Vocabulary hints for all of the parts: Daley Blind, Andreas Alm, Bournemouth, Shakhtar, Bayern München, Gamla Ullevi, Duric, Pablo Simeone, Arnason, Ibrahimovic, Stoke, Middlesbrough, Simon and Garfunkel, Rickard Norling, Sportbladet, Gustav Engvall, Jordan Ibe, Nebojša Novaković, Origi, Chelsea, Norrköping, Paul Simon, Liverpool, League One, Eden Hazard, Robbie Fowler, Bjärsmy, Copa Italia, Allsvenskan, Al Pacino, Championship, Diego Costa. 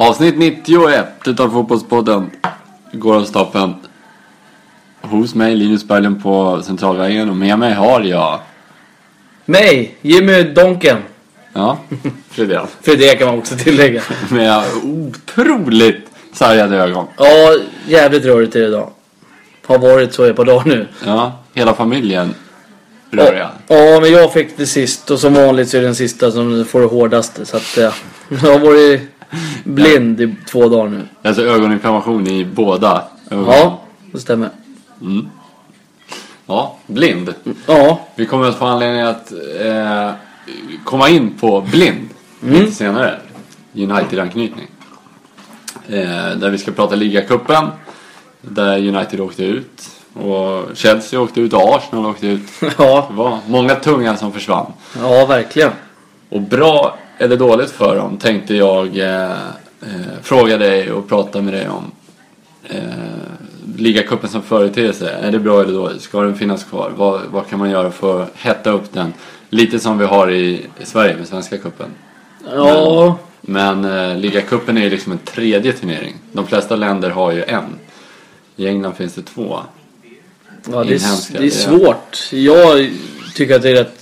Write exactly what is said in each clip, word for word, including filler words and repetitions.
Avsnitt nittioett utav Fotbollspodden går av stapeln. Hos mig Linus Berlund på Centralvägen, och med mig har jag mig, Jimmy Duncan. Ja, Fredrik. Fredrik kan man också tillägga. Med otroligt sargade ögon. Ja, jävligt rörigt är det idag. Har varit så ett par dagar nu. Ja, hela familjen röriga. Ja, ja, men jag fick det sist, och som vanligt så är det den sista som får det hårdaste. Så att ja, jag har varit blind i två dagar nu. Alltså ögoninflammation i båda ögon. Ja, det stämmer. Mm. Ja, blind. Ja. Vi kommer att få anledning att eh, komma in på blind mm. lite senare. United-anknytning. Eh, där vi ska prata ligacupen, där United åkte ut. Och Chelsea åkte ut och Arsenal åkte ut. Ja. Det var många tunga som försvann. Ja, verkligen. Och bra eller dåligt för dem, tänkte jag eh, eh, fråga dig och prata med dig om. Eh, Ligacupen som företeelse, är det bra eller dåligt? Ska den finnas kvar? Vad, vad kan man göra för att hetta upp den? Lite som vi har i Sverige med Svenska cupen. Ja. Men, men eh, Ligacupen är ju liksom en tredje turnering. De flesta länder har ju en. I England finns det två. Ja, det är, det är svårt. Jag tycker att det är rätt,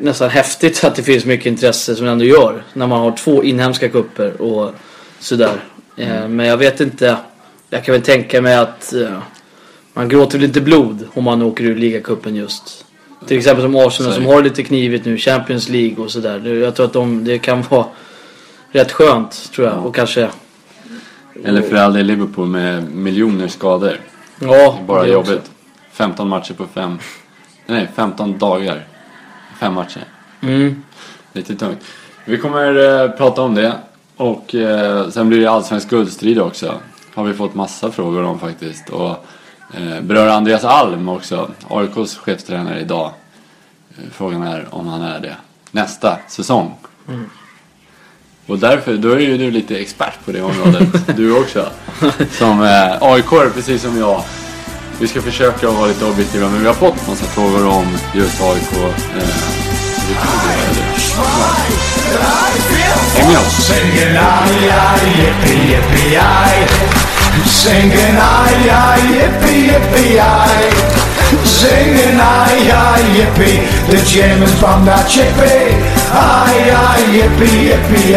nästan häftigt att det finns mycket intresse som man ändå gör när man har två inhemska kupper och sådär. Mm. Men jag vet inte. Jag kan väl tänka mig att uh, man gråter väl inte blod om man åker ur ligacupen just. Till exempel som Arsenal som har lite knivigt nu, Champions League och sådär. Jag tror att de, det kan vara rätt skönt, tror jag. Ja. Och kanske... Eller för all del Liverpool med miljoner skador. Ja, bara det jobbigt. Också. femton matcher på fem... Nej, femton dagar. Fem matcher. Mm. Lite tungt. Vi kommer uh, prata om det. Och uh, sen blir det allsvensk guldstrid också. Har vi fått massa frågor om faktiskt. Och eh, berör Andreas Alm också, A I K:s chefstränare idag. Frågan är om han är det nästa säsong. Mm. Och därför, då är ju du lite expert på det området. Du också. Som eh, A I K är precis som jag. Vi ska försöka vara lite objektiva, men vi har fått massa frågor om just A I K. Eh, I feel singing, I, I, yippee, yippee, I. Singing, I, I, yippee, yippee, I. Singing, I, I, yippee. The jam is from that chippy. I, I, yippee, yippee, I.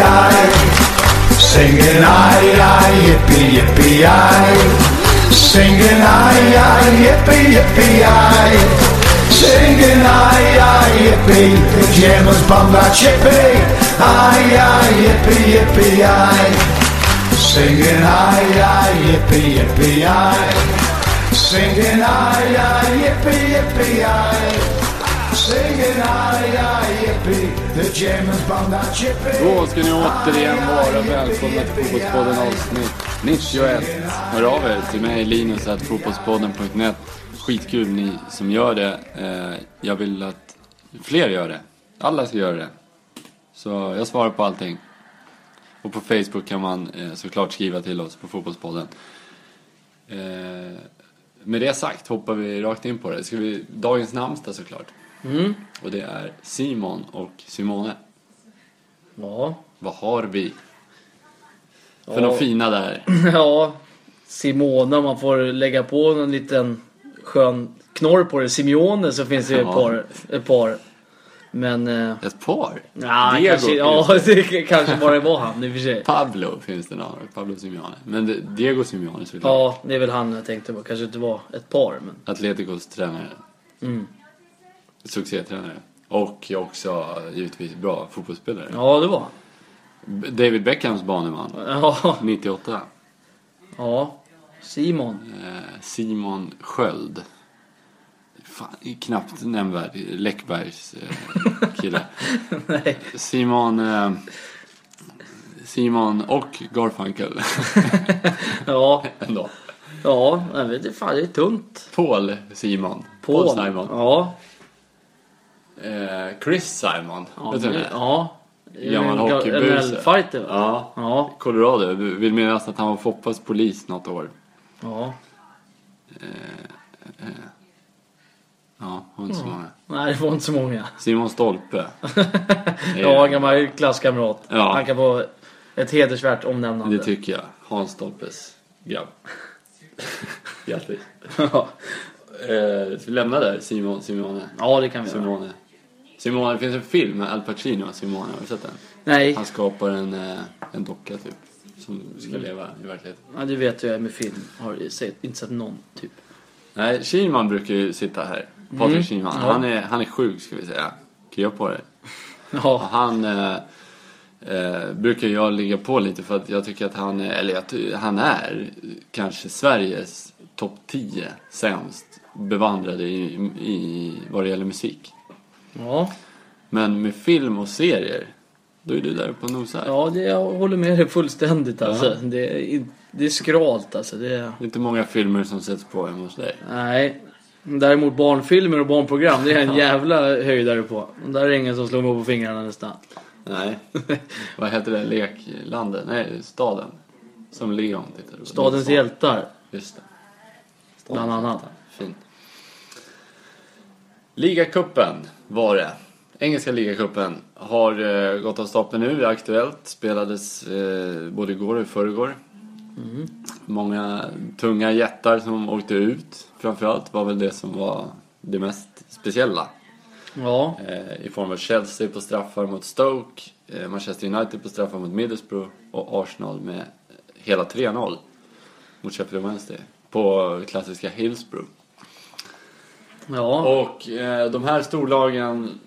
Singing, I, I, yippee, yippee, I. Singing, I, I, yippee, yippee, I. Singing, ay, ay, yippee, the jammers bum that chippy, ay, ay, yippee, yippee, ay. Singing, ay, ay, yippee, yippee, ay. Singing, ay, ay, yippee, yippee, ay. Singing, ay, ay, yippee, the jammers bum that chippy. Då ska ni återigen vara välkomna till Fotbollspodden avsnitt nittioett. Hör av er till mig, Linus, at fotbollspodden punkt net. Skitkul ni som gör det. eh, Jag vill att fler gör det. Alla ska göra det. Så jag svarar på allting. Och på Facebook kan man eh, såklart skriva till oss på Fotbollspodden. eh, Med det sagt hoppar vi rakt in på det. Ska vi, dagens namnsdag såklart. Mm. Och det är Simon och Simone. Ja. Vad har vi? För ja. De fina där. Ja, Simone, man får lägga på en liten skön knorr på det. Simeone, så finns det ett par, ett par. Men eh, ett par? Nah, Diego, kanske, ja, det kanske bara var han i och för sig. Pablo finns det någon, Pablo Simeone. Men Diego Simeone så. Ja, det är väl han jag tänkte på. Kanske inte var ett par, men Atleticos tränare. Mm. Succétränare. Och också givetvis bra fotbollsspelare. Ja, det var David Beckhams baneman. Ja. nittioåtta. Ja. Simon eh, Simon Sköld. fan, knappt nämnvärd. Läckbergs eh, kille. Nej. Simon eh, Simon och Garfunkel. Ja. Ändå. Ja, jag vet inte fan, det är tungt. Paul Simon. Paul, Paul Simon. Ja. Eh, Chris Simon. Ja. Vet du det? Ja. Gammal hockeybuse. Fighter. Ja. Ja. Colorado. Vill minnas att han var Foppas polis något år. Ja. Eh, eh. Ja, det var inte så många. Nej, det var inte så många. Simon Stolpe. Ja, gammal klasskamrat. Ja. Han kan vara ett hedersvärt omnämnande. Det tycker jag. Hans Stolpes grabb. Hjärtligt. Ja. eh, vi lämnar där Simon, Simone. Ja, det kan vi Simone. Göra. Simone, det finns en film med Al Pacino och Simone. Har du sett den? Nej. Han skapar en, en docka typ. Som ska leva i verkligheten. Ja, du vet jag med film. Har inte sett någon typ. Nej, Kiman brukar ju sitta här. Patrik mm. Kiman, ja. han, är, han är sjuk ska vi säga. Krya på det. Ja. Han eh, eh, brukar jag ligga på lite för att jag tycker att han, eller att han är kanske Sveriges topp tio sämst bevandrade i, i vad det gäller musik. Ja. Men med film och serier, då är du där på nosar. Ja, det, jag håller med dig fullständigt alltså. Ja. Det är inte... Det är skralt alltså. Det är inte många filmer som sätts på hemma hos dig. Nej. Däremot barnfilmer och barnprogram, det är en jävla höjdare på. Där är det ingen som slår mig på fingrarna nästan. Nej. Vad heter det? Leklandet? Nej, staden. Som Leon tittar på. Stadens hjältar. Just det. Stadens bland annat. Fint. Ligacupen var det. Engelska ligacupen har gått av stapeln nu. Det är aktuellt. Spelades både igår och förrgår. Mm. Många tunga jättar som åkte ut. Framförallt var väl det som var det mest speciella. Ja. eh, I form av Chelsea på straffar mot Stoke, eh, Manchester United på straffar mot Middlesbrough och Arsenal med hela tre noll mot Sheffield Wednesday på klassiska Hillsborough. Ja. Och eh, de här storlagen,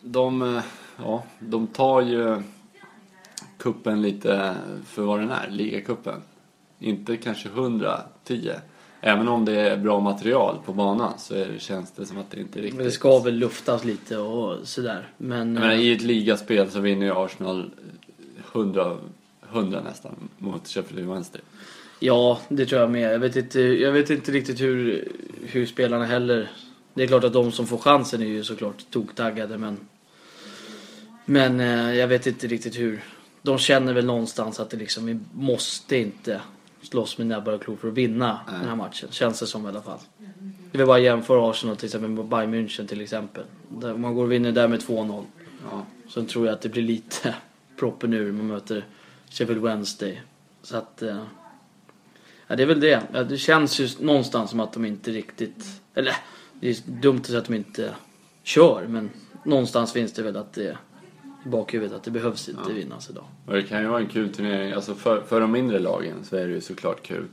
de, ja, de tar ju kuppen lite för vad den är, ligacupen. Inte kanske hundratio. Även om det är bra material på banan så är det, känns det som att det inte är riktigt... Men det ska väl luftas lite och sådär. Men, men i ett ligaspel så vinner ju Arsenal hundra, hundra nästan mot Sheffield Wednesday. Ja, det tror jag med. Jag vet inte, jag vet inte riktigt hur, hur spelarna heller... Det är klart att de som får chansen är ju såklart toktaggade, men... Men jag vet inte riktigt hur... De känner väl någonstans att det liksom, vi måste inte slåss med näbbar och klor för att vinna. Nej. Den här matchen. Känns det som i alla fall. Det vill bara jämföra Arsenal till exempel med Bayern München till exempel. Där man går och vinner där med två noll. Ja. Sen tror jag att det blir lite proppen ur. Man möter Sheffield Wednesday. Så att... Ja, det är väl det. Ja, det känns ju någonstans som att de inte riktigt... Eller, det är dumt att säga att de inte kör. Men någonstans finns det väl att det... i bakhuvudet att det behövs inte ja. vinnas idag. Och det kan ju vara en kul turnering. Alltså för, för de mindre lagen så är det ju såklart kul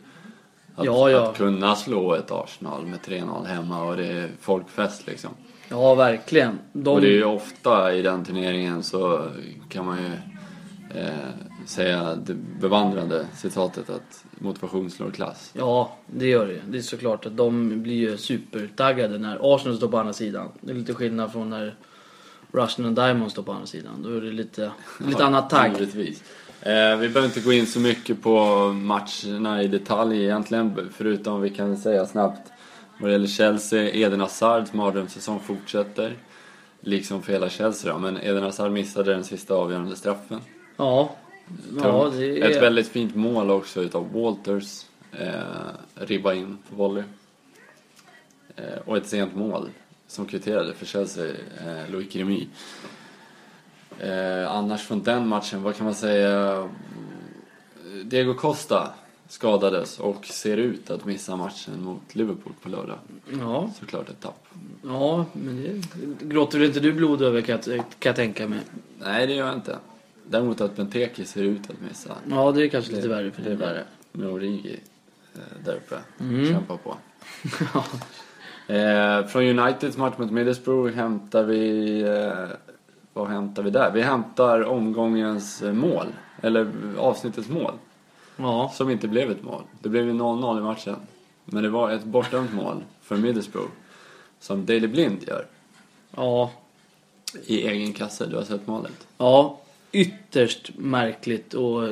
att, ja, ja. att kunna slå ett Arsenal med tre noll hemma och det är folkfest liksom. Ja, verkligen. De... Och det är ju ofta i den turneringen så kan man ju eh, säga det bevandrande citatet att motivation slår klass. Ja, det gör det. Det är såklart att de blir ju supertaggade när Arsenal står på andra sidan. Det är lite skillnad från när Russian and Diamond står på andra sidan. Då är det lite, lite ja, annat tagg. Eh, vi behöver inte gå in så mycket på matcherna i detalj egentligen. Förutom vi kan säga snabbt. Vad det gäller Chelsea, Eden Hazards mardrömssäsong fortsätter. Liksom för hela Chelsea då. Men Eden Hazard missade den sista avgörande straffen. Ja. ja det är... Ett väldigt fint mål också utav Walters. Eh, ribba in för volley. Eh, och ett sent mål. Som kvitterade för Chelsea, eh, Louis Krimi. Eh, annars från den matchen, vad kan man säga? Diego Costa skadades och ser ut att missa matchen mot Liverpool på lördag. Ja. Såklart ett tapp. Ja, men det gråter inte du blod över kan jag, kan jag tänka mig. Nej, det gör jag inte. Däremot att Benteke ser ut att missa. Ja, det är kanske det, lite värre för det. Det är värre. Med Origi eh, där uppe. Mm. Kämpa på. Ja. Eh, från Uniteds match mot Middlesbrough hämtar vi eh, vad hämtar vi där? Vi hämtar omgångens mål eller avsnittets mål. Ja. Som inte blev ett mål. Det blev ju noll noll i matchen. Men det var ett bortdömt mål för Middlesbrough som Daley Blind gör. Ja. I egen kasse, du har sett målet. Ja, ytterst märkligt. Och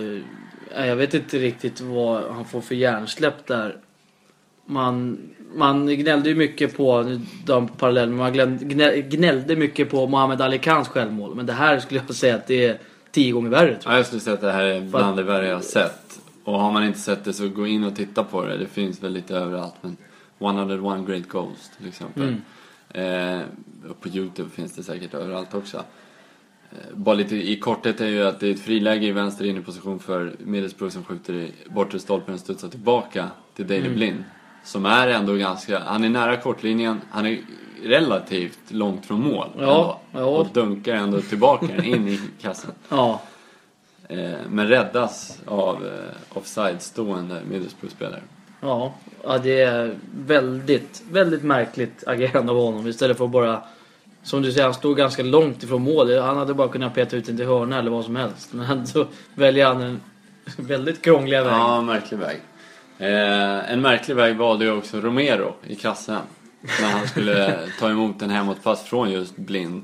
jag vet inte riktigt vad han får för hjärnsläpp där. Man, man gnällde ju mycket på de parallellerna. Man glömde, gnällde mycket på Mohamed Ali Khans självmål. Men det här skulle jag säga att det är tio gånger värre. Ja, jag skulle säga att det här är bland det värre jag har sett. Och har man inte sett det så gå in och titta på det. Det finns väl lite överallt. Men hundra och ett Great Goals till exempel. Mm. Eh, och på YouTube finns det säkert överallt också. Eh, bara lite i korthet är ju att det är ett friläge i vänster inneposition för Middlesbrough som skjuter i bortre stolpen och studsar tillbaka till Daley mm. Blind. Som är ändå ganska... Han är nära kortlinjen. Han är relativt långt från mål. Ja, ja. Och dunkar ändå tillbaka in i kassen. Ja. Eh, men räddas av eh, offside-stående Middlesbrough-spelare. Ja, ja, det är väldigt, väldigt märkligt agerande av honom. Istället för bara... Som du säger, han stod ganska långt ifrån mål. Han hade bara kunnat peta ut en till hörna eller vad som helst. Men så väljer han en väldigt krånglig väg. Ja, märklig väg. Eh, en märklig väg valde ju också Romero i kassen när han skulle ta emot en hemåtpass från just Blind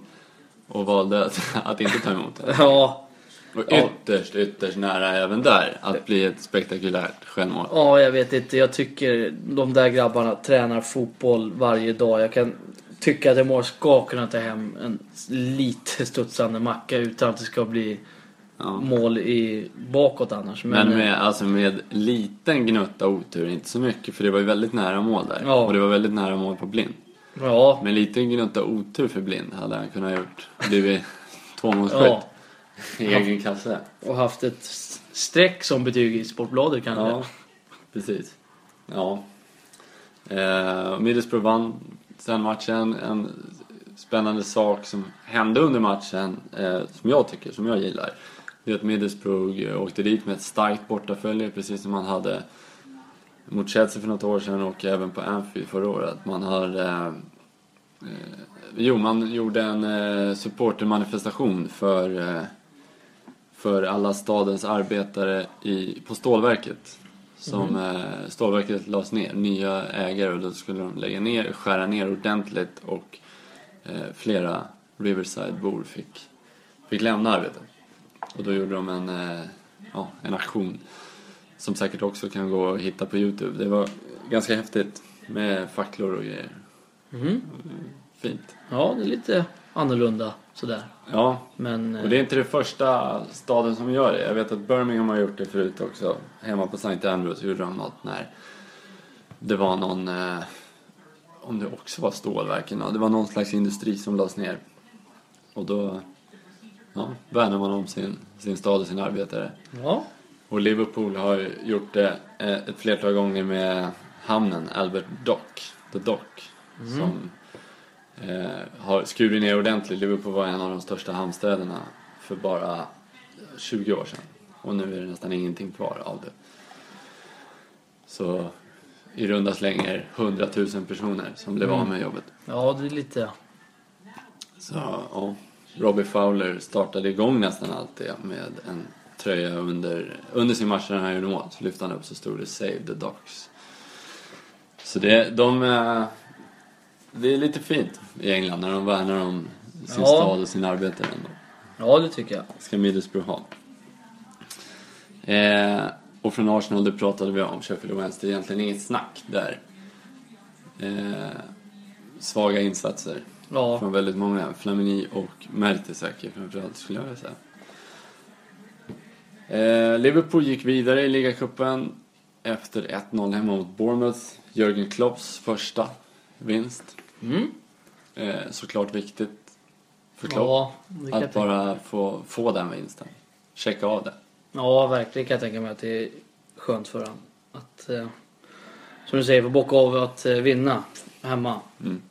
och valde att, att inte ta emot den. Ja. Och ytterst, ja. ytterst nära även där att bli ett spektakulärt självmål. Ja, jag vet inte. Jag tycker de där grabbarna tränar fotboll varje dag. Jag kan tycka att det mår ska kunna ta hem en lite studsande macka utan att det ska bli... Ja. Mål i bakåt annars. Men, men med, alltså med liten gnutta otur, inte så mycket. För det var ju väldigt nära mål där. Ja. Och det var väldigt nära mål på Blind. Ja. Men liten gnutta otur för Blind hade han kunnat gjort. Blivit tvåmålsskytt. Ja. I egen kasse. Och haft ett streck som betyg i Sportbladet kanske. Ja, precis. Ja. Eh, Middlesbrough vann sen matchen. En spännande sak som hände under matchen. Eh, som jag tycker, som jag gillar. Det är att Middlesbrough åkte dit med ett starkt bortafölje, precis som man hade mot Chelsea för något år sedan och även på Anfield förra året. Man har, eh, jo, man gjorde en eh, supportermanifestation för, eh, för alla stadens arbetare i, på stålverket. Som mm. eh, stålverket lades ner, nya ägare, och då skulle de lägga ner, skära ner ordentligt, och eh, flera Riverside-bor fick, fick lämna arbetet. Och då gjorde de en, eh, ja, en aktion som säkert också kan gå och hitta på YouTube. Det var ganska häftigt med facklor och grejer. Mm. Fint. Ja, det är lite annorlunda sådär. Ja, men, eh... och det är inte det första staden som gör det. Jag vet att Birmingham har gjort det förut också. Hemma på Saint Andrews gjorde de något när det var någon, eh, om det också var stålverken, ja, det var någon slags industri som lades ner. Och då... Ja, värnar man om sin, sin stad och sina arbetare. Ja. Och Liverpool har gjort det eh, ett flertal gånger med hamnen Albert Dock, The Dock, mm. som eh, har skurit ner ordentligt. Liverpool var en av de största hamnstäderna för bara tjugo år sedan. Och nu är det nästan ingenting kvar av det. Så i runda slänger hundra tusen personer som blev mm. av med jobbet. Ja, det är lite. Så, ja. Robbie Fowler startade igång nästan allt det med en tröja under, under sin match när han gjorde mål. Så lyfte han upp, så stod det Save the Dogs. Så det, de, det är lite fint i England när de värnar om sin ja. stad och sin arbete ändå. Ja, det tycker jag. Ska Middlesbrough ha. Eh, och från Arsenal, det pratade vi om Sheffield Wednesday. Egentligen inget snack där. Eh, svaga insatser. Ja. Från väldigt många. Flamini och Mertesacker framförallt skulle jag vilja säga. Eh, Liverpool gick vidare i ligacupen efter ett noll hemma mot Bournemouth. Jürgen Klopps första vinst. Mm. Eh, såklart viktigt för Klopp ja, att bara få, få den vinsten. Checka av det. Ja, verkligen kan jag tänka mig att det är skönt för honom. Att, eh, som du säger, få bocka av att eh, vinna hemma. Mm.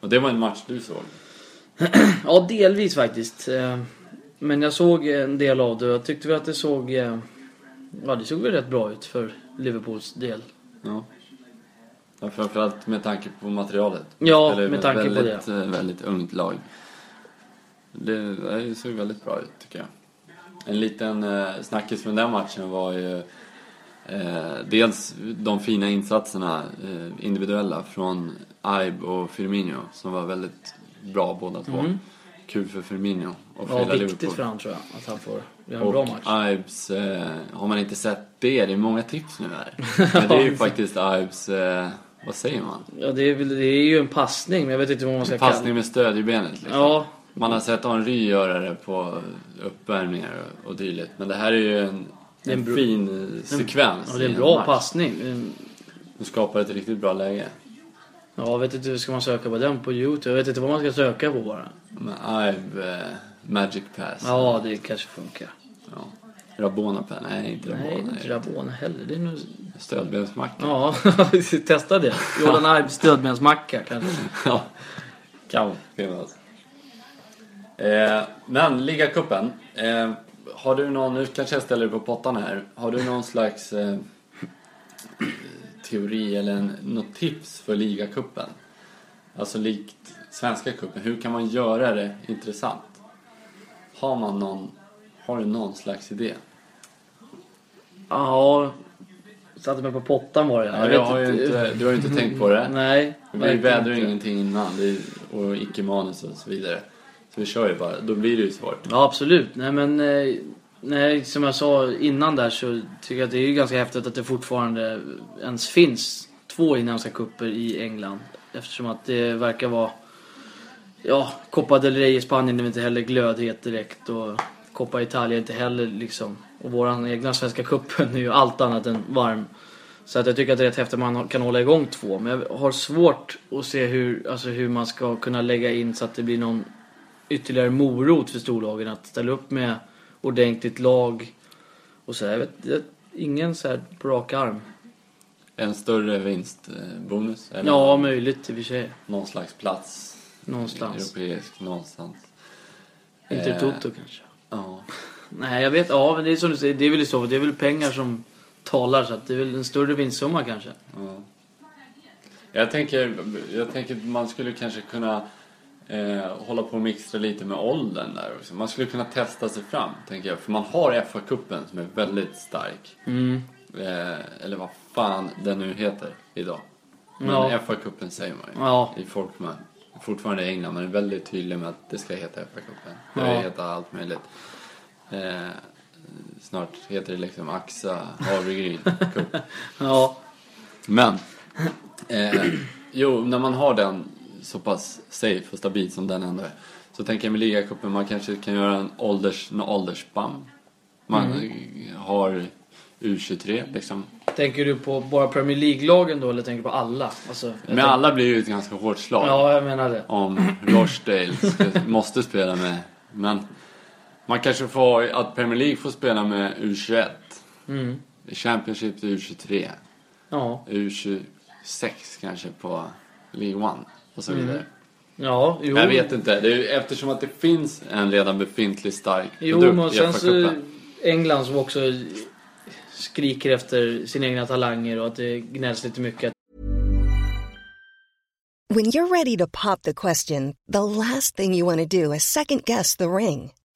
Och det var en match du såg? Ja, delvis faktiskt. Men jag såg en del av det. Jag tyckte väl att det såg... Ja, det såg väl rätt bra ut för Liverpools del. Ja. Ja, framförallt med tanke på materialet. Ja, eller med tanke väldigt, på det. Väldigt ungt lag. Det, det såg väldigt bra ut tycker jag. En liten snackis från den matchen var ju Eh, dels de fina insatserna eh, individuella från Ibe och Firmino, som var väldigt bra båda två. Mm. Kul för Firmino och för ja, hela Liverpool. Ja, viktigt för han, tror jag, att han får göra en bra match. Ibes, eh, har man inte sett det, det är många tips nu här. Men det är ju faktiskt Ibes, eh, vad säger man? Ja, det är, det är ju en passning, men jag vet inte vad man ska kalla. En passning kalla. Med stöd i benet liksom. Ja. Man har sett Henry göra det på uppvärmningar och, och dyligt. Men det här är ju en, en, en bro- fin sekvens. Ja, det är en bra en passning. Du skapar ett riktigt bra läge. Ja, jag vet inte hur ska man söka på den på YouTube. Jag vet inte vad man ska söka på bara. Men I've uh, Magic Pass. Ja, det kanske funkar. Ja. Rabona Pass. Nej, inte Rabona. Nej, inte Rabona heller. Det är nog... Stödbensmacka. Ja, testa det. Jordan Ibe stödbensmacka kanske. Ja, kan finnas. Eh, men ligacupen, eh, har du någon, nu kanske jag ställer dig på pottan här, har du någon slags eh, teori eller en, något tips för ligacupen? Alltså likt svenska cupen, hur kan man göra det intressant? Har man någon, har du någon slags idé? Ja, satte mig på pottan var det. Ja, jag vet jag har inte. Inte, du har ju inte tänkt på det. Nej. Vi vädrar ingenting innan, vi, och icke-manus och så vidare. Så vi kör ju bara, då blir det ju svårt. Ja, absolut. Nej, men nej, som jag sa innan där så tycker jag att det är ju ganska häftigt att det fortfarande ens finns två inhemska kupper i England. Eftersom att det verkar vara, ja, Copa del Rey i Spanien är inte heller glödhet direkt. Och Copa Italia inte heller liksom. Och våran egna svenska kuppen är ju allt annat än varm. Så att jag tycker att det är rätt häftigt att man kan hålla igång två. Men jag har svårt att se hur, alltså hur man ska kunna lägga in så att det blir någon ytterligare morot för storlagen att ställa upp med ordentligt lag och så här, jag vet, jag, ingen så här på rak arm. En större vinstbonus? Eller ja, möjligt i och för sig. Någon slags plats. Någonstans. Europeisk, någonstans. Inte eh, Toto kanske. Ja. Nej, jag vet, ja, men det är som du säger, det är väl så, det är väl pengar som talar, så att det är väl en större vinstsumma kanske. Ja. Jag tänker, jag tänker man skulle kanske kunna Eh, hålla på och mixtra lite med åldern där också. Man skulle kunna testa sig fram, tänker jag. För man har F A Cupen som är väldigt stark. Mm. Eh, eller vad fan den nu heter idag. Men ja. F A Cupen säger man ju. Ja. I folkmun. Fortfarande i England, men är väldigt tydlig med att det ska heta F A Cupen. Det ska ja. heta allt möjligt. Eh, snart heter det liksom Axa Havregryn Cup. Ja. Men. Eh, jo, när man har den så pass safe och stabilt som den ändå är, så tänker jag med ligacupen man kanske kan göra en ålders en åldersspann. Man mm. har U tjugotre liksom. Tänker du på bara Premier League-lagen då, eller tänker du på alla? Alltså, men tänker... alla blir ju ett ganska hårt slag. Ja, jag menar det. Om Rochdale måste spela med, men man kanske får att Premier League får spela med U tjugoett. Mm. Championship till U tjugotre. Ja. U tjugosex kanske på League One. Och så vidare. Mm. Ja, jo. Jag vet inte. Det är ju, eftersom att det finns en redan befintlig stark jo, produkt. Jo, men sen så England som också skriker efter sina egna talanger och att det gnälls lite mycket. When you're ready to pop the question, the last thing you want to do is second guess the ring.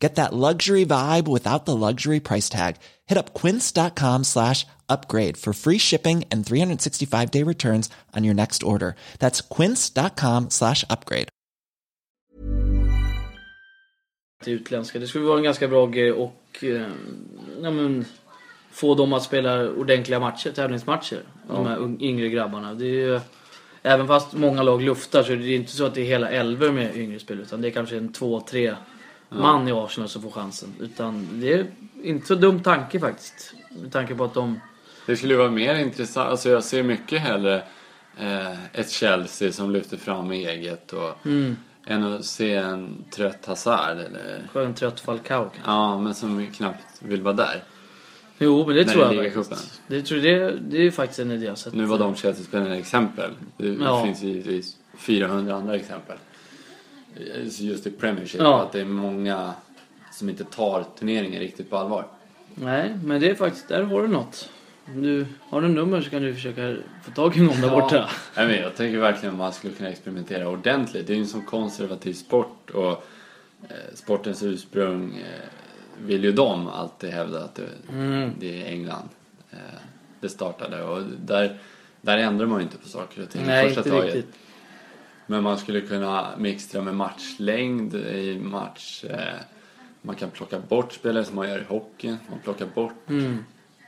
Get that luxury vibe without the luxury price tag. Hit up quince.com slash upgrade for free shipping and three sixty-five day returns on your next order. That's quince.com slash upgrade. Utländska. Det skulle vara en ganska bra grej och eh, ja, men, få dem att spela ordentliga matcher, tävlingsmatcher, ja. De här yngre grabbarna. Det är ju, även fast många lag luftar så är det inte så att det är hela elver med yngre spel, utan det är kanske en två tre man ja. i Arsenal som får chansen. Utan det är inte så dum tanke faktiskt, med tanke på att de Det skulle vara mer intressant. Alltså jag ser mycket hellre eh, ett Chelsea som lyfter fram eget och mm. än att se en trött Hazard eller och en trött Falcao. Ja, men som knappt vill vara där. Jo, men det när tror jag faktiskt. Det tror det, det är ju faktiskt en idé att nu var de Chelsea-spelarna exempel. Det ja. finns ju fyrahundra andra exempel. Just i Premiership ja. att det är många som inte tar turneringen riktigt på allvar. Nej, men det är faktiskt, där har du något. Om du har du nummer så kan du försöka få tag i någon där ja. borta. Nej, men jag tänker verkligen att man skulle kunna experimentera ordentligt. Det är ju en sån konservativ sport och eh, sportens ursprung eh, vill ju de alltid hävda att det, mm. det är England eh, det startade och där, där ändrar man ju inte på saker och ting. Nej, första inte taget. Riktigt. Men man skulle kunna mixtra med matchlängd i match. Eh, man kan plocka bort spelare som man gör i hockey. Man plockar bort. Mm.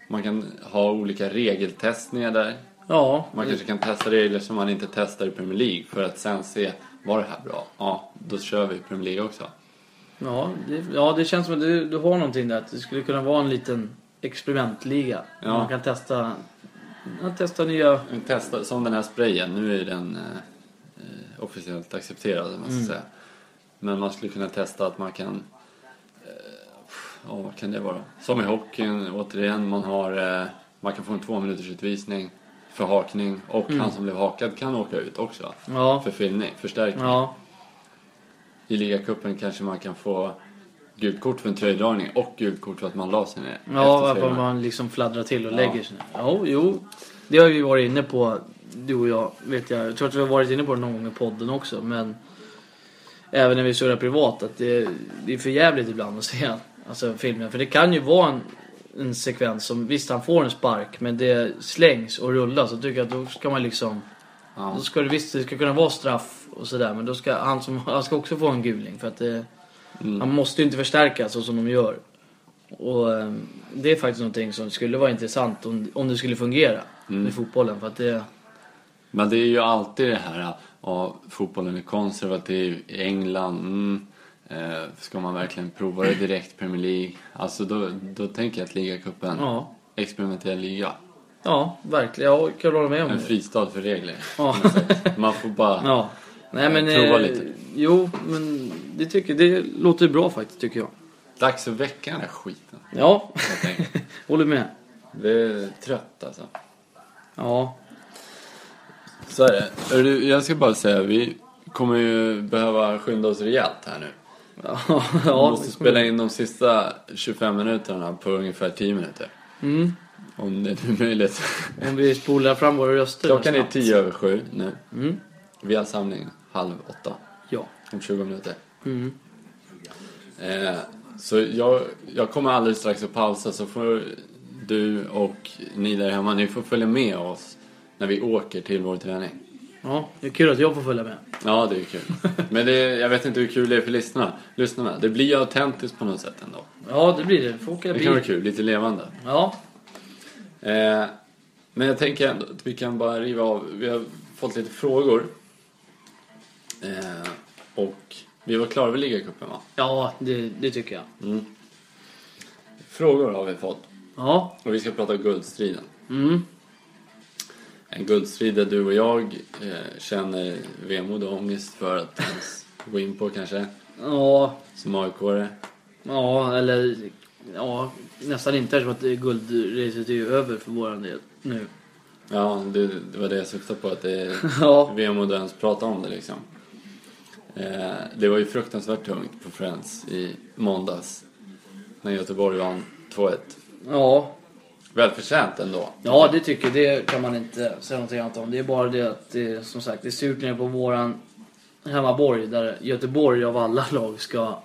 Man kan ha olika regeltestningar där. Ja. Man kanske kan testa regler som man inte testar i Premier League. För att sen se, var det här bra? Ja, då kör vi i Premier League också. Ja, det, ja, det känns som att du, du har någonting där. Att det skulle kunna vara en liten experimentliga. Ja. Man kan testa, ja, testa nya... Testa, som den här sprayen. Nu är den... Eh, officiellt accepterade, man ska mm. säga. Men man skulle kunna testa att man kan ja, eh, oh, vad kan det vara? Som i hockeyn, återigen, man har eh, man kan få en två minuters utvisning för hakning och mm. han som blev hakad kan åka ut också. Ja. För filmning, förstärkning. Ja. I ligacupen kanske man kan få gult kort för en tröjdragning och gult kort för att man la sig ner. Ja, varför man liksom fladdrar till och ja. lägger sig ner. Jo, jo. Det har vi varit inne på, du och jag, vet jag. Jag tror att vi har varit inne på det någon gång i podden också, men även när vi surrar privat, att det, det är för jävligt ibland att se alltså, filmen. För det kan ju vara en, en sekvens som, visst han får en spark, men det slängs och rullas. Så tycker jag att då ska man liksom, ja. då ska det, visst det ska kunna vara straff och sådär, men då ska han, som, han ska också få en guling. För att det, mm. han måste ju inte förstärkas så som de gör. Och det är faktiskt någonting som skulle vara intressant om, om det skulle fungera mm. i fotbollen. För att det... Men det är ju alltid det här, ja, fotbollen är konservativ i England, mm, eh, ska man verkligen prova det direkt Premier League? Alltså då, då tänker jag att ligacupen, ja. experimentell liga. Ja, verkligen, jag kan hålla med om det. En fristad för regler. Ja. Man får bara ja. Nej, men, eh, prova lite. Jo, men det, tycker, det låter bra faktiskt tycker jag. Dags att väcka den här skiten. Ja, håller med. Det är trött alltså. Ja. Så är det. Jag ska bara säga, vi kommer ju behöva skynda oss rejält här nu. Ja, vi måste spela in de sista tjugofem minuterna på ungefär tio minuter. Mm. Om det är möjligt. Om vi spolar fram våra röster. Klockan är tio över sju nu. Mm. Vi har samling halv åtta. Ja. Om tjugo minuter. Mm. Eh, så jag, jag kommer alldeles strax att pausa, så får du och ni där hemma, ni får följa med oss när vi åker till vår träning. Ja, det är kul att jag får följa med. Ja, det är kul. Men det, jag vet inte hur kul det är för lyssnarna. Lyssna med. Det blir ju autentiskt på något sätt ändå. Ja, det blir det. Folk det kan bli... vara kul, lite levande. Ja. Eh, men jag tänker ändå att vi kan bara riva av. Vi har fått lite frågor. Eh, och... Vi var klara vid ligacupen, va? Ja, det, det tycker jag. Mm. Frågor har vi fått. Ja. Och vi ska prata guldstriden. Mm. En guldstrid där du och jag eh, känner vemod och ångest för att ens gå in på kanske. Ja. Som A I K-are. Ja, eller ja, nästan inte eftersom att guldracet är ju över för våran del nu. Ja, det, det var det jag sökte på. Att det är ja. vemod och ens prata om det liksom. Eh, det var ju fruktansvärt tungt på Friends i måndags när Göteborg vann två ett. Ja. Välförtjänt ändå. Ja, det tycker jag. Det kan man inte säga någonting annat om. Det är bara det att det, som sagt, det är surt nere på våran hemmaborg där Göteborg av alla lag ska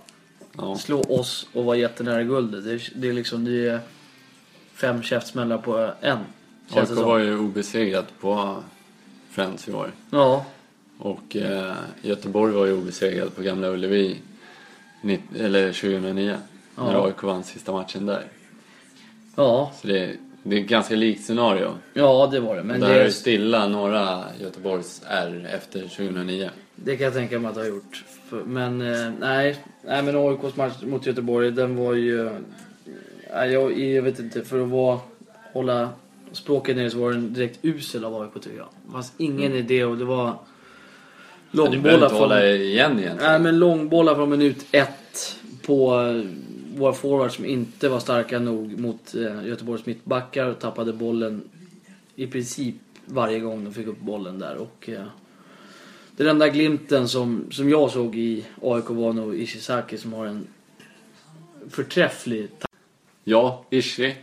ja. slå oss och vara jättenära guldet. Det, det är liksom det är fem käftsmällar på en. A I K var ju obesegrat på Friends i år. Ja. Och eh, Göteborg var ju obesegrad på Gamla Ullevi tjugohundranio ja. när A I K vann sista matchen där. Ja. Så det, det är ett ganska likt scenario. Ja, det var det. Men där det är ju stilla några Göteborgs är efter tjugohundranio. Det kan jag tänka mig att det har gjort. Men eh, nej, nej, men A I K:s match mot Göteborg, den var ju... Jag, jag vet inte, för att vara, hålla språket nere så var den direkt usel av A I K, tycker jag. Det fanns ingen mm. idé och det var långbollar från igen igen. Nej, men långbollar från minut ett på våra forwards som inte var starka nog mot Göteborgs mittbackar och tappade bollen i princip varje gång de fick upp bollen där. Och det den där glimten som, som jag såg i A I K var nog Ishizaki som har en förträfflig ta- Ja, Ishi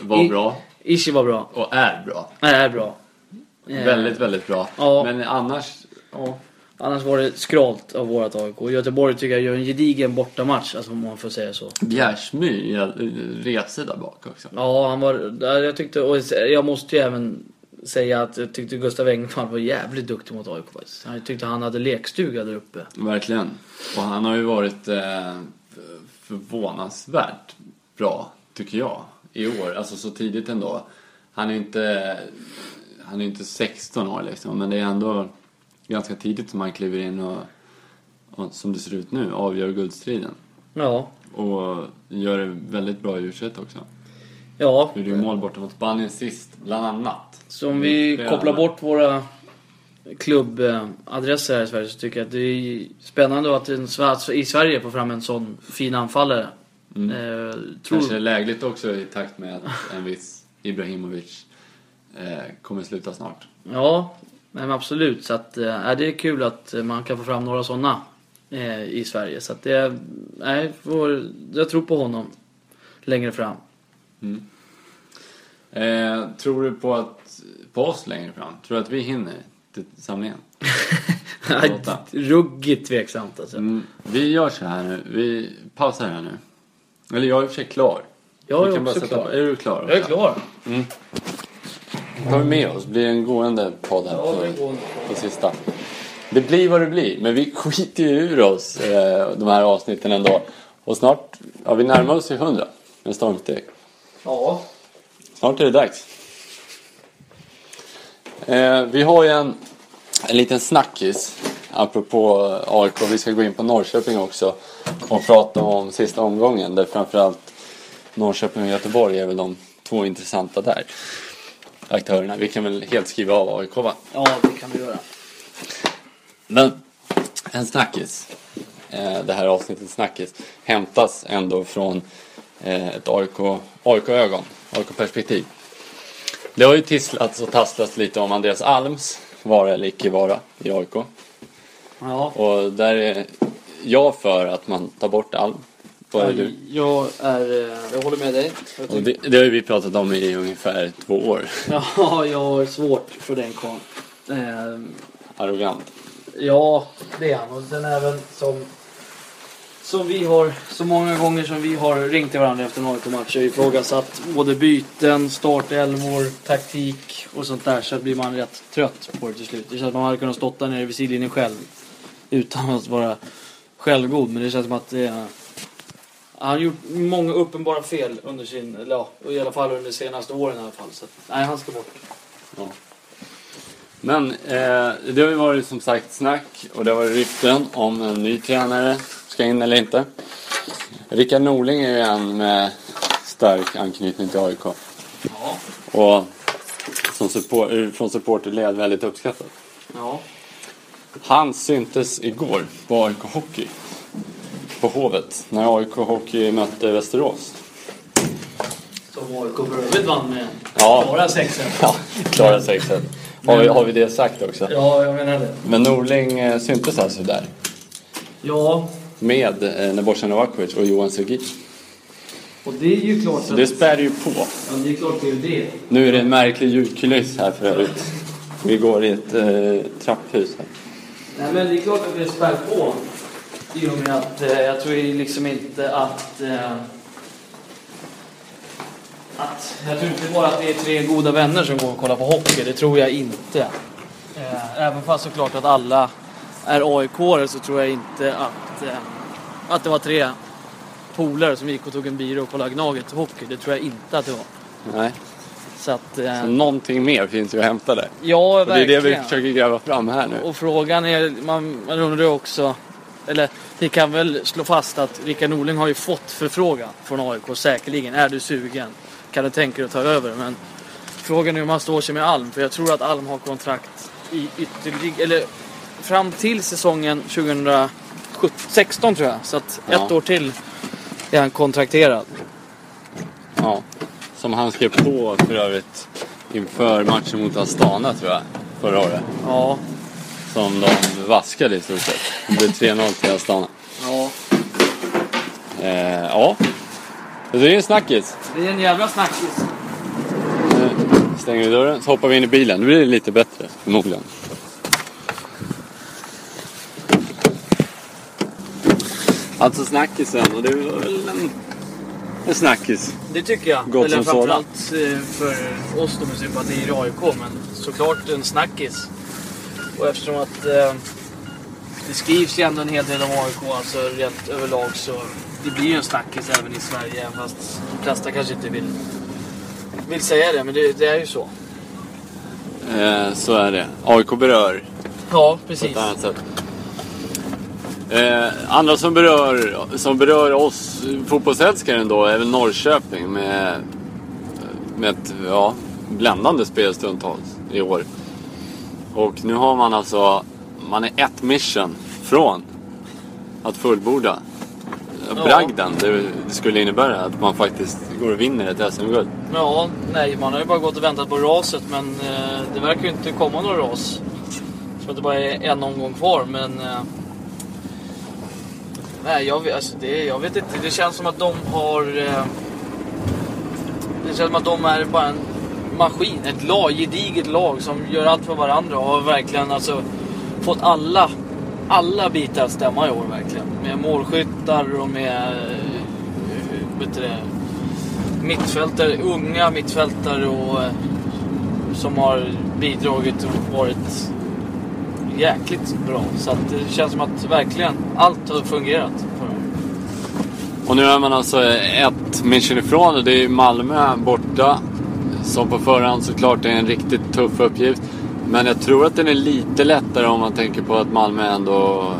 var bra. Ishi var bra. Och är bra. Är bra. Yeah. Väldigt, väldigt bra. Ja. Men annars... Ja. Annars var det skralt av vårat A I K. Göteborg tycker jag gör en gedigen bortamatch, alltså, om man får säga så. Bjärsmy reser där bak också. Ja, han var... Jag tyckte... Och jag måste ju även säga att jag tyckte Gustav Engvall var jävligt duktig mot A I K. Jag tyckte han hade lekstuga där uppe. Verkligen. Och han har ju varit eh, förvånansvärt bra, tycker jag, i år. Alltså så tidigt ändå. Han är inte... Han är inte sexton år liksom, men det är ändå ganska tidigt som han kliver in och, och som det ser ut nu avgör guldstriden. Ja. Och gör det väldigt bra i ursätt också. Ja. Hur det är mål borta mot Spanien sist bland annat. Så om vi Spelande. kopplar bort våra klubbadresser här i Sverige så tycker jag att det är spännande att en i Sverige får fram en sån fin anfallare. Mm. Eh, tror... Kanske är lägligt också i takt med att en viss Ibrahimovic kommer sluta snart. Ja, men absolut. Så att, äh, det är kul att man kan få fram några sådana äh, i Sverige. Så att det, äh, får, jag tror på honom längre fram. Mm. Eh, tror du på, att, på oss längre fram? Tror du att vi hinner till samlingen? Ruggigt tveksamt alltså. Mm, vi gör så här nu. Vi pausar här nu. Eller jag är i och för sig klar. Jag är kan också bara sätta, klar. Är du klar? Jag är klar. Mm. Tar vi med oss, blir en gående podd här på, på sista. Det blir vad det blir, men vi skiter ju ur oss eh, de här avsnitten ändå. Och snart, ja, vi närmar oss i hundra med stormsteg. Ja. Snart är det dags. eh, Vi har ju en, en liten snackis apropå A I K. Vi ska gå in på Norrköping också och prata om sista omgången, där framförallt Norrköping och Göteborg är väl de två intressanta där aktörerna. Vi kan väl helt skriva av A I K, va? Ja, det kan vi göra. Men en snackis, eh, det här avsnittet snackis, hämtas ändå från eh, ett A I K-ögon, A I K-perspektiv. Det har ju tisslats och tasslats lite om Andreas Alms vara eller icke vara i A I K. Ja. Och där är jag för att man tar bort Alm. Är jag, är, jag håller med dig. Och det, det har vi pratat om i ungefär två år. Ja, jag har svårt för den kon. Eh, Arrogant. Ja, det är han. Och sen även som, som vi har, så många gånger som vi har ringt till varandra efter en A I K-match och ifrågasatt både byten, startelvor, taktik och sånt där, så blir man rätt trött på det till slut. Det känns att man hade kunnat stå där nere vid sidlinjen själv utan att vara självgod, men det känns som att det är... Han har gjort många uppenbara fel under sin, eller ja, i alla fall under de senaste åren i alla fall. Så att, nej, han ska bort. Ja. Men eh, det har ju varit som sagt snack, och det har varit rykten om en ny tränare ska in eller inte. Rickard Norling är ju en med stark anknytning till A I K. Ja. Och som support, från supporterled väldigt uppskattad. Ja. Han syntes igår på A I K Hockey. På Hovet, när A I K Hockey mötte Västerås. Som A I K Brövet vann med ja. Klara sexen. Ja, klara sexen. Har vi, har vi det sagt också? Ja, jag menar det. Men Norling eh, syntes alltså där. Ja. Med eh, Nebojša Novaković och Johan Sergin. Och det är ju klart att... Det spär ju på. Ja, det är klart det är det. Nu är det en märklig ljudkuliss här för övrigt. Vi går i ett eh, trapphus här. Nej, men det är klart att det spär på. I och med att eh, jag tror liksom inte att, eh, att... Jag tror inte bara att det är tre goda vänner som går och kollar på hockey. Det tror jag inte. Eh, även fast såklart att alla är A I K-are, så tror jag inte att, eh, att det var tre polare som gick och tog en bira och kollade Gnaget hockey. Det tror jag inte att det var. Nej. Så, att, eh, så någonting mer finns ju att hämta där. Ja, och verkligen. Det är det vi försöker gräva fram här nu. Och frågan är... Man, man undrar också... Eller vi kan väl slå fast att Rickard Norling har ju fått förfrågan från A I K säkerligen. Är du sugen? Kan du tänka dig att ta över? Men Frågan är om han står sig med Alm, för jag tror att Alm har kontrakt i ytterligare, eller fram till säsongen tjugo sexton tror jag. Så att ett ja. år till är han kontrakterad. Ja, som han skrev på för övrigt inför matchen mot Astana tror jag, förra året. Ja. Som de vaskade i stort sett. Det blev tre noll till Astana. Ja. Eh, ja. Det är en snackis. Det är en jävla snackis. Stänger vi dörren så hoppar vi in i bilen. Nu blir det lite bättre, förmodligen. Alltså snackisen, och det var väl en, en snackis. Det tycker jag. Gott eller framförallt för oss då med sympati i A I K, men såklart en snackis. Och eftersom att eh, det skrivs ju ändå en hel del om A I K, alltså rent överlag, så det blir ju en snackis även i Sverige, fast de flesta kanske inte vill vill säga det, men det, det är ju så. Eh, så är det. A I K berör. Ja, precis. Eh, andra som berör som berör oss fotbollsälskaren då är väl Norrköping med med ett ja, bländande spel stundtals i år. Och nu har man alltså man är ett mission från att fullborda ja. bragden. Det, det skulle innebära att man faktiskt går och vinner ett S M-guld. Ja, nej, man har ju bara gått och väntat på raset, men eh, det verkar ju inte komma någon ras. Så att det bara är en omgång kvar, men eh, nej, jag vet, alltså det, jag vet inte. Det känns som att de har eh, det känns som att de är bara en maskin, ett lag, gediget lag som gör allt för varandra och har verkligen alltså fått alla alla bitar att stämma i år verkligen. Med målskyttar och med vet du, mittfältare, unga mittfältare och som har bidragit och varit jäkligt bra. Så att det känns som att verkligen allt har fungerat för dem. Och nu är man alltså ett mission ifrån, och det är Malmö borta, som på förhand såklart är en riktigt tuff uppgift. Men jag tror att den är lite lättare om man tänker på att Malmö ändå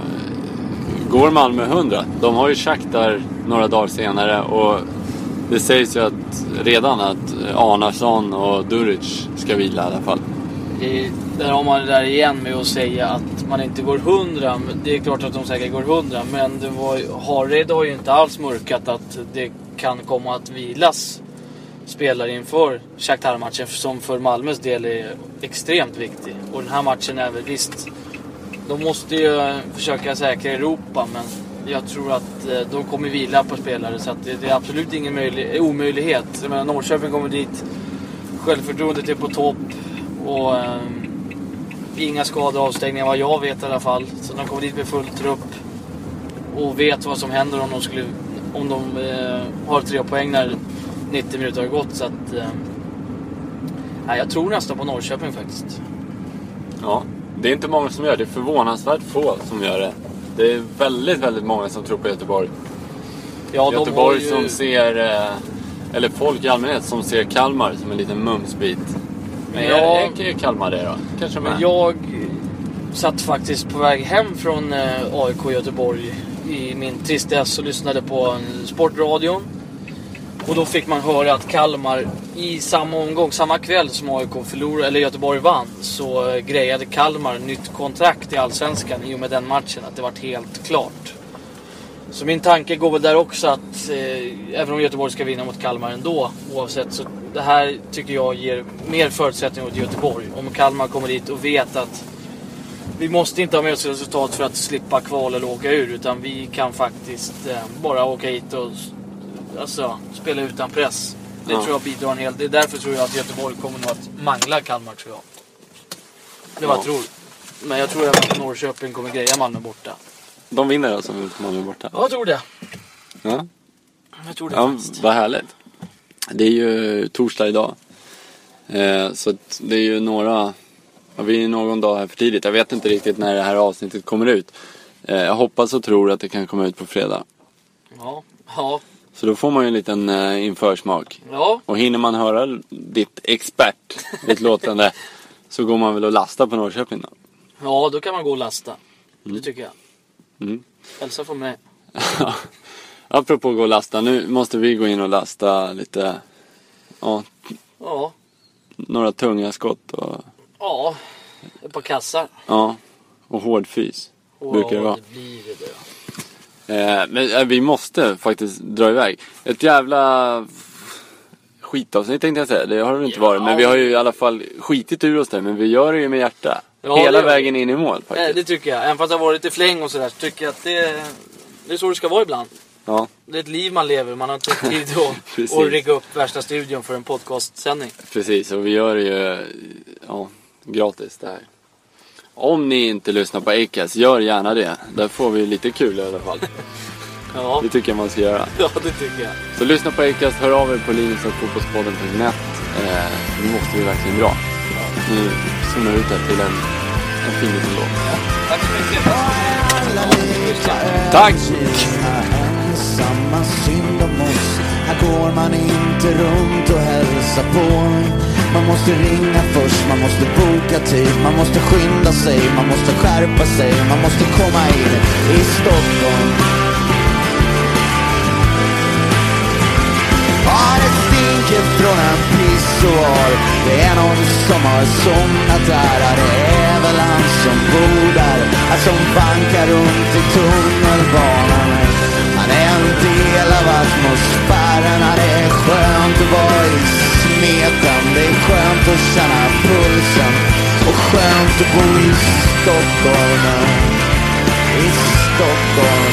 går Malmö hundra. De har ju Shakhtar några dagar senare, och det sägs ju att redan att Arnason och Duric ska vila i alla fall. Det, där har man det där igen med att säga att man inte går hundra. Det är klart att de säkert går hundra, men det var, Harred har ju inte alls mörkat att det kan komma att vilas spelar inför Shakhtar-matchen, som för Malmös del är extremt viktig. Och den här matchen är väl visst, de måste ju försöka säkra Europa, men jag tror att de kommer vila på spelare, så att det, det är absolut ingen möjlig, omöjlighet. Jag menar, Norrköping kommer dit, självförtroendet är på topp och eh, inga skador och avstängningar vad jag vet i alla fall, så de kommer dit med full trupp och vet vad som händer om de, skulle, om de eh, har tre poäng när nittio minuter har gått, så att eh, jag tror nästan på Norrköping faktiskt. Ja, det är inte många som gör det, förvånansvärt få som gör det. Det är väldigt, väldigt många som tror på Göteborg. Ja, Göteborg ju... som ser eh, eller folk i allmänhet som ser Kalmar som en liten mumsbit. Men jag, jag, jag kan ju Kalmar det då. Kanske men jag satt faktiskt på väg hem från eh, A I K Göteborg i min tristess och lyssnade på sportradion. Och då fick man höra att Kalmar i samma omgång, samma kväll som A I K förlorade, eller Göteborg vann, så grejade Kalmar nytt kontrakt i Allsvenskan i och med den matchen, att det var helt klart. Så min tanke går väl där också att eh, även om Göteborg ska vinna mot Kalmar ändå, oavsett, så det här tycker jag ger mer förutsättningar åt Göteborg. Om Kalmar kommer dit och vet att vi måste inte ha med oss resultat för att slippa kval eller åka ur, utan vi kan faktiskt eh, bara åka hit och... alltså, spela utan press. Det ja. tror jag bidrar en hel. Det är därför tror jag att Göteborg kommer nog att mangla Kalmar, tror jag. Det var ja. tror. Men jag tror även att Norrköping kommer greja Malmö borta. De vinner alltså mot Malmö borta? Ja, jag tror det. Ja. Jag tror det ja, faktiskt. Vad härligt. Det är ju torsdag idag. Eh, så det är ju några... Ja, vi är någon dag här för tidigt. Jag vet inte riktigt när det här avsnittet kommer ut. Eh, jag hoppas och tror att det kan komma ut på fredag. Ja, ja. Så då får man ju en liten eh, införsmak. Ja. Och hinner man höra ditt expert, ditt låtande, så går man väl och lasta på Norrköping då? Ja, då kan man gå och lasta. Mm. Det tycker jag. Mm. Hälsa från mig. Apropå gå och lasta, nu måste vi gå in och lasta lite. Ja. Ja. några tunga skott och... Ja, på kassar. Ja, och hård fys oh, brukar det vara. Det blir det då. Eh, men eh, vi måste faktiskt dra iväg. Ett jävla skitavsnitt tänkte jag säga. Det har det inte ja. varit, men vi har ju i alla fall skitit ur oss där. Men vi gör det ju med hjärta. Ja, hela det... vägen in i mål faktiskt. Eh, det tycker jag. Även fast det har varit lite fläng och sådär, så tycker jag att det, det är så det ska vara ibland. Ja. Det är ett liv man lever, man har inte tid att och rigga upp värsta studion för en podcastsändning. Precis, och vi gör det ju ja, gratis det här. Om ni inte lyssnar på Acast, gör gärna det. Där får vi lite kul i alla fall. Ja. Det tycker jag man ska göra. Ja, det tycker jag. Så lyssna på Acast, hör av er på linus och fotbollspodden punkt net. eh, Nu måste vi verkligen dra. Nu zoomar ut här till en, en fin liten låt. Ja. Tack så mycket. Tack! Samma synd om oss. Här går man inte runt och hälsar på. Man måste ringa först, man måste boka tid, man måste skynda sig, man måste skärpa sig, man måste komma in i Stockholm. Ja, det stinker från en pissoar. Det är någon som har somnat där. Det är väl han som bor där, som bankar runt i tunnelbanan. Han är en del av atmosfären. Det är skönt att vara i smeten. Det är skönt att känna pulsen. Och skönt att bo i Stockholm. I Stockholm.